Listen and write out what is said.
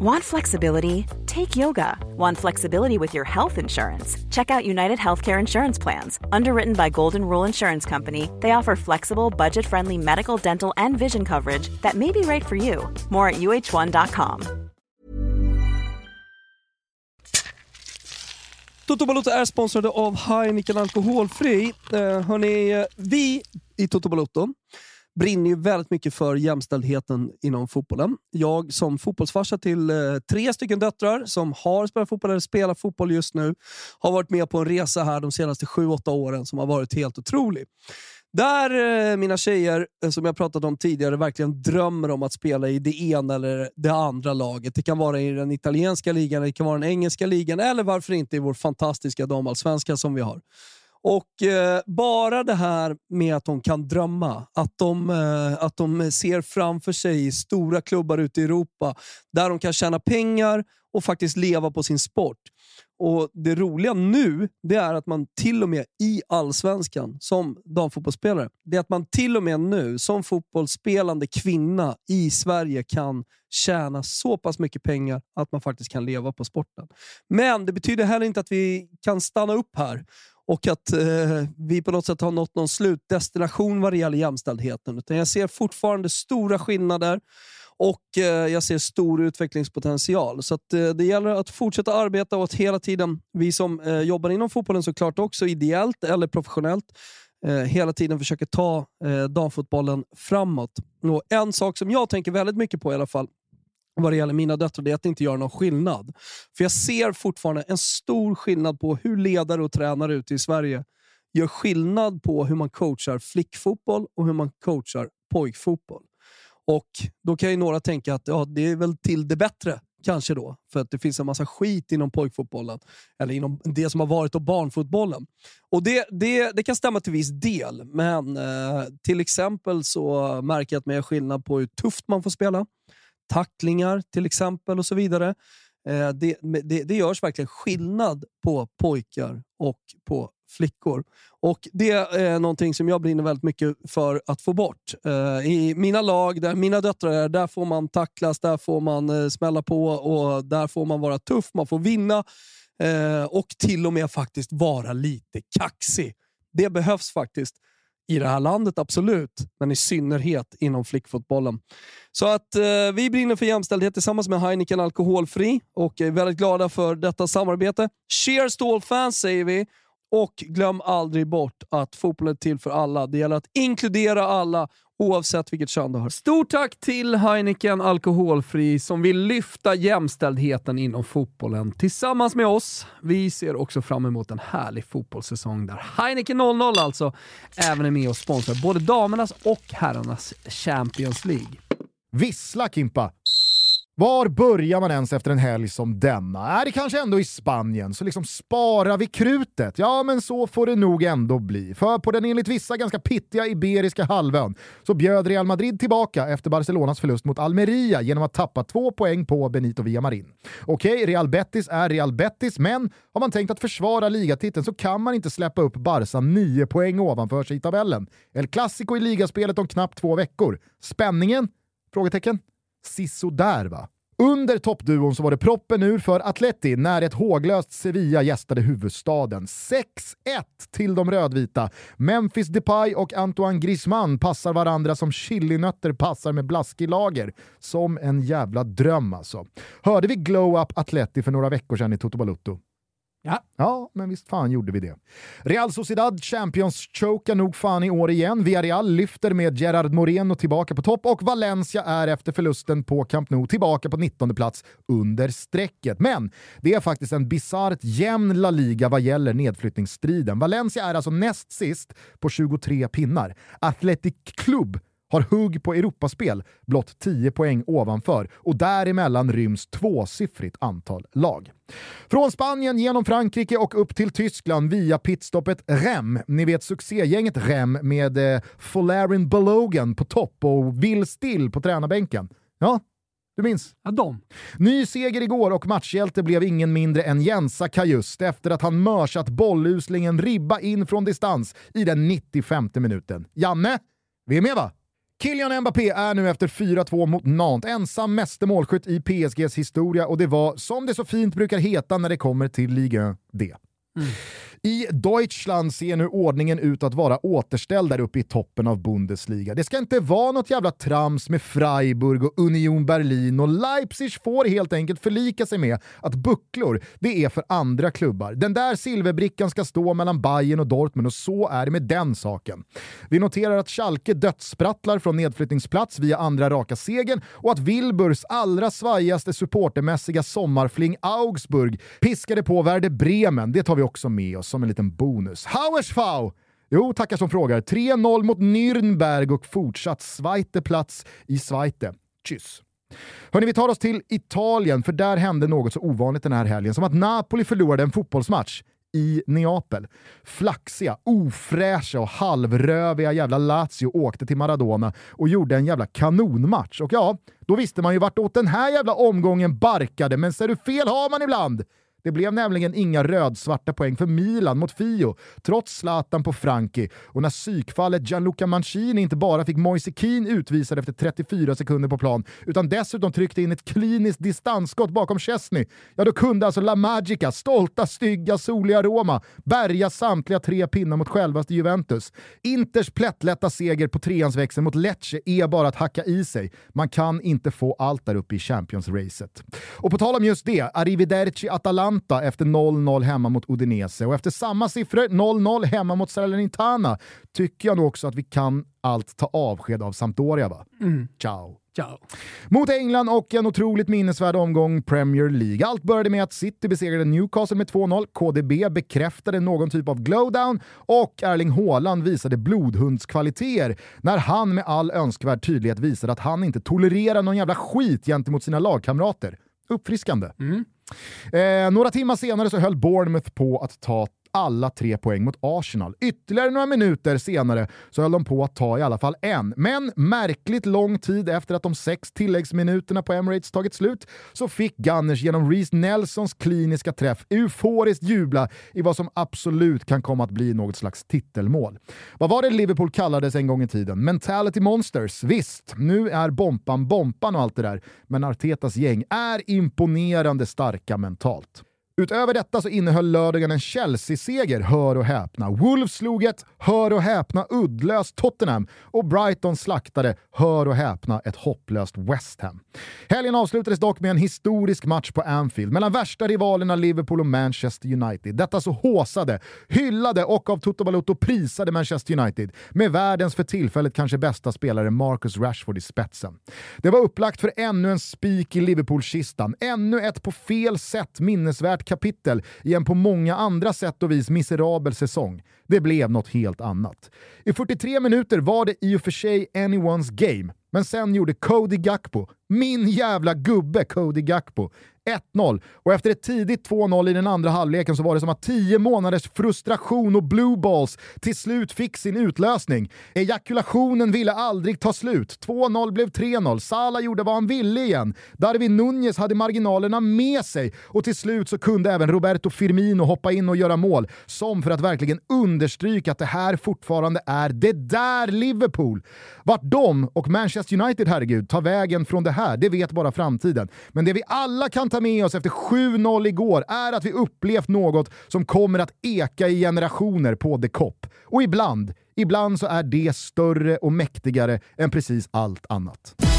Want flexibility? Take yoga. Want flexibility with your health insurance? Check out United Healthcare Insurance Plans. Underwritten by Golden Rule Insurance Company, they offer flexible, budget-friendly medical, dental, and vision coverage that may be right for you. More at UH1.com. Tutto Balutto är sponsrade av Heineken Alkoholfri. Hörrni, vi i Tutto Balutto brinner ju väldigt mycket för jämställdheten inom fotbollen. Jag som fotbollsfarsa till 3 stycken döttrar som har spelat fotboll eller spelar fotboll just nu har varit med på en resa här de senaste 7-8 åren som har varit helt otrolig. Där mina tjejer, som jag pratat om tidigare, verkligen drömmer om att spela i det ena eller det andra laget. Det kan vara i den italienska ligan, det kan vara den engelska ligan eller varför inte i vår fantastiska damallsvenska som vi har. Och bara det här med att de kan drömma, att de ser framför sig stora klubbar ute i Europa där de kan tjäna pengar och faktiskt leva på sin sport. Och det roliga nu, det är att man till och med i allsvenskan som damfotbollsspelare, det är att man till och med nu som fotbollsspelande kvinna i Sverige kan tjäna så pass mycket pengar att man faktiskt kan leva på sporten. Men det betyder heller inte att vi kan stanna upp här och att vi på något sätt har nått någon slutdestination vad det gäller jämställdheten. Utan jag ser fortfarande stora skillnader och jag ser stor utvecklingspotential. Så att, det gäller att fortsätta arbeta åt hela tiden. Vi som jobbar inom fotbollen såklart också ideellt eller professionellt hela tiden försöker ta damfotbollen framåt. Och en sak som jag tänker väldigt mycket på i alla fall vad det gäller mina döttrar, det är att inte göra någon skillnad. För jag ser fortfarande en stor skillnad på hur ledare och tränare ute i Sverige gör skillnad på hur man coachar flickfotboll och hur man coachar pojkfotboll. Och då kan ju några tänka att ja, det är väl till det bättre kanske då. För att det finns en massa skit inom pojkfotbollen. Eller inom det som har varit och barnfotbollen. Och det kan stämma till viss del. Men till exempel så märker jag att man gör skillnad på hur tufft man får spela. Tacklingar till exempel och så vidare. Det görs verkligen skillnad på pojkar och på flickor. Och det är någonting som jag brinner väldigt mycket för att få bort. I mina lag, där mina döttrar är, där får man tacklas, där får man smälla på och där får man vara tuff, man får vinna och till och med faktiskt vara lite kaxig. Det behövs faktiskt. I det här landet, absolut. Men i synnerhet inom flickfotbollen. Så att vi brinner för jämställdhet tillsammans med Heineken Alkoholfri. Och är väldigt glada för detta samarbete. Cheers to all fans, säger vi. Och glöm aldrig bort att fotbollen är till för alla. Det gäller att inkludera alla, oavsett vilket kön du har. Stort tack till Heineken Alkoholfri som vill lyfta jämställdheten inom fotbollen tillsammans med oss. Vi ser också fram emot en härlig fotbollssäsong där Heineken 0-0 alltså även är med och sponsrar både damernas och herrarnas Champions League. Vissla, Kimpa! Var börjar man ens efter en helg som denna? Är det kanske ändå i Spanien? Så liksom sparar vi krutet. Ja, men så får det nog ändå bli. För på den enligt vissa ganska pittiga iberiska halvön så bjöd Real Madrid tillbaka efter Barcelonas förlust mot Almeria genom att tappa 2 poäng på Benito Villamarín. Okej, Real Betis är Real Betis, men har man tänkt att försvara ligatiteln så kan man inte släppa upp Barca 9 poäng ovanför sig i tabellen. El Clasico i ligaspelet om knappt 2 veckor. Spänningen? Frågetecken? Sisådär va? Under toppduon så var det proppen ur för Atleti när ett håglöst Sevilla gästade huvudstaden. 6-1 till de rödvita. Memphis Depay och Antoine Griezmann passar varandra som chilinötter passar med blaskig lager. Som en jävla dröm alltså. Hörde vi Glow Up Atleti för några veckor sedan i Tutto Balutto? Ja, men visst fan gjorde vi det. Real Sociedad Champions chokar nog fan i år igen. Villarreal lyfter med Gerard Moreno tillbaka på topp och Valencia är efter förlusten på Camp Nou tillbaka på 19:e plats under strecket. Men det är faktiskt en bizarrt jämn La Liga vad gäller nedflyttningsstriden. Valencia är alltså näst sist på 23 pinnar. Athletic Club har hugg på Europaspel, blott 10 poäng ovanför och däremellan ryms 2-siffrigt antal lag. Från Spanien genom Frankrike och upp till Tyskland via pitstoppet Rem. Ni vet succégänget Rem med Folarin Balogun på topp och Will Still på tränarbänken. Ja, du minns? Ja, de. Ny seger igår och matchhjälte blev ingen mindre än Jensa Kajust efter att han mörsat bolluslingen ribba in från distans i den 95:e minuten. Janne, vi är med va? Kylian Mbappé är nu efter 4-2 mot Nantes ensam meste målskytt i PSGs historia, och det var som det så fint brukar heta när det kommer till Ligue 1. Mm. I Deutschland ser nu ordningen ut att vara återställd där uppe i toppen av Bundesliga. Det ska inte vara något jävla trams med Freiburg och Union Berlin, och Leipzig får helt enkelt förlika sig med att bucklor, det är för andra klubbar. Den där silverbrickan ska stå mellan Bayern och Dortmund, och så är det med den saken. Vi noterar att Schalke dödsprattlar från nedflyttningsplats via andra raka segern, och att Wilburs allra svajigaste supportermässiga sommarfling Augsburg piskade på Werder Bremen. Det tar vi också med oss som en liten bonus. Hauersfau! Jo, tackar som frågar. 3-0 mot Nürnberg och fortsatt Zweiteplats i Zweite. Tschüss. Hörrni, vi tar oss till Italien, för där hände något så ovanligt den här helgen som att Napoli förlorade en fotbollsmatch i Neapel. Flaxiga, ofräscha och halvröviga jävla Lazio åkte till Maradona och gjorde en jävla kanonmatch. Och ja, då visste man ju vart åt den här jävla omgången barkade, men ser du, fel har man ibland! Det blev nämligen inga rödsvarta poäng för Milan mot Fio, trots Zlatan på Franchi. Och när psykfallet Gianluca Mancini inte bara fick Moise Kean utvisad efter 34 sekunder på plan, utan dessutom tryckte in ett kliniskt distansskott bakom Chesney, ja då kunde alltså La Magica, stolta, stygga, soliga Roma, bärga samtliga 3 pinnar mot självaste Juventus. Inters plättlätta seger på treansväxeln mot Lecce är bara att hacka i sig. Man kan inte få allt där uppe i Champions-racet. Och på tal om just det, arrivederci Atalanta efter 0-0 hemma mot Udinese, och efter samma siffror 0-0 hemma mot Salernitana tycker jag nog också att vi kan allt ta avsked av Sampdoria, va? Mm. Ciao. Ciao. Mot England och en otroligt minnesvärd omgång Premier League. Allt började med att City besegrade Newcastle med 2-0. KDB bekräftade någon typ av glowdown, och Erling Haaland visade blodhundskvaliteter när han med all önskvärd tydlighet visade att han inte tolererar någon jävla skit gentemot sina lagkamrater. Uppfriskande. Mm. Några timmar senare så höll Bournemouth på att ta alla 3 poäng mot Arsenal. Ytterligare några minuter senare så höll de på att ta i alla fall en. Men märkligt lång tid efter att de 6 tilläggsminuterna på Emirates tagit slut så fick Gunners genom Reece Nelsons kliniska träff euforiskt jubla i vad som absolut kan komma att bli något slags titelmål. Vad var det Liverpool kallades en gång i tiden? Mentality Monsters. Visst, nu är bompan och allt det där. Men Artetas gäng är imponerande starka mentalt. Utöver detta så innehöll lördagen en Chelsea-seger, hör och häpna. Wolves slog ett, hör och häpna, uddlöst Tottenham, och Brighton slaktade, hör och häpna, ett hopplöst West Ham. Helgen avslutades dock med en historisk match på Anfield mellan värsta rivalerna Liverpool och Manchester United. Detta så håsade, hyllade och av Tutto Balutto prisade Manchester United med världens för tillfället kanske bästa spelare Marcus Rashford i spetsen. Det var upplagt för ännu en spik i Liverpool-kistan, ännu ett på fel sätt minnesvärt kapitel i en på många andra sätt och vis miserabel säsong. Det blev något helt annat. I 43 minuter var det i och för sig anyone's game, men sen gjorde Cody Gakpo, min jävla gubbe Cody Gakpo, 1-0, och efter ett tidigt 2-0 i den andra halvleken så var det som att 10 månaders frustration och blue balls till slut fick sin utlösning. Ejakulationen ville aldrig ta slut. 2-0 blev 3-0. Salah gjorde vad han ville igen. Darwin Nunez hade marginalerna med sig, och till slut så kunde även Roberto Firmino hoppa in och göra mål som för att verkligen understryka att det här fortfarande är det där Liverpool. Vart de och Manchester United, herregud, tar vägen från det här, det vet bara framtiden. Men det vi alla kan ta med oss efter 7-0 igår är att vi upplevt något som kommer att eka i generationer på The Kop. Och ibland så är det större och mäktigare än precis allt annat.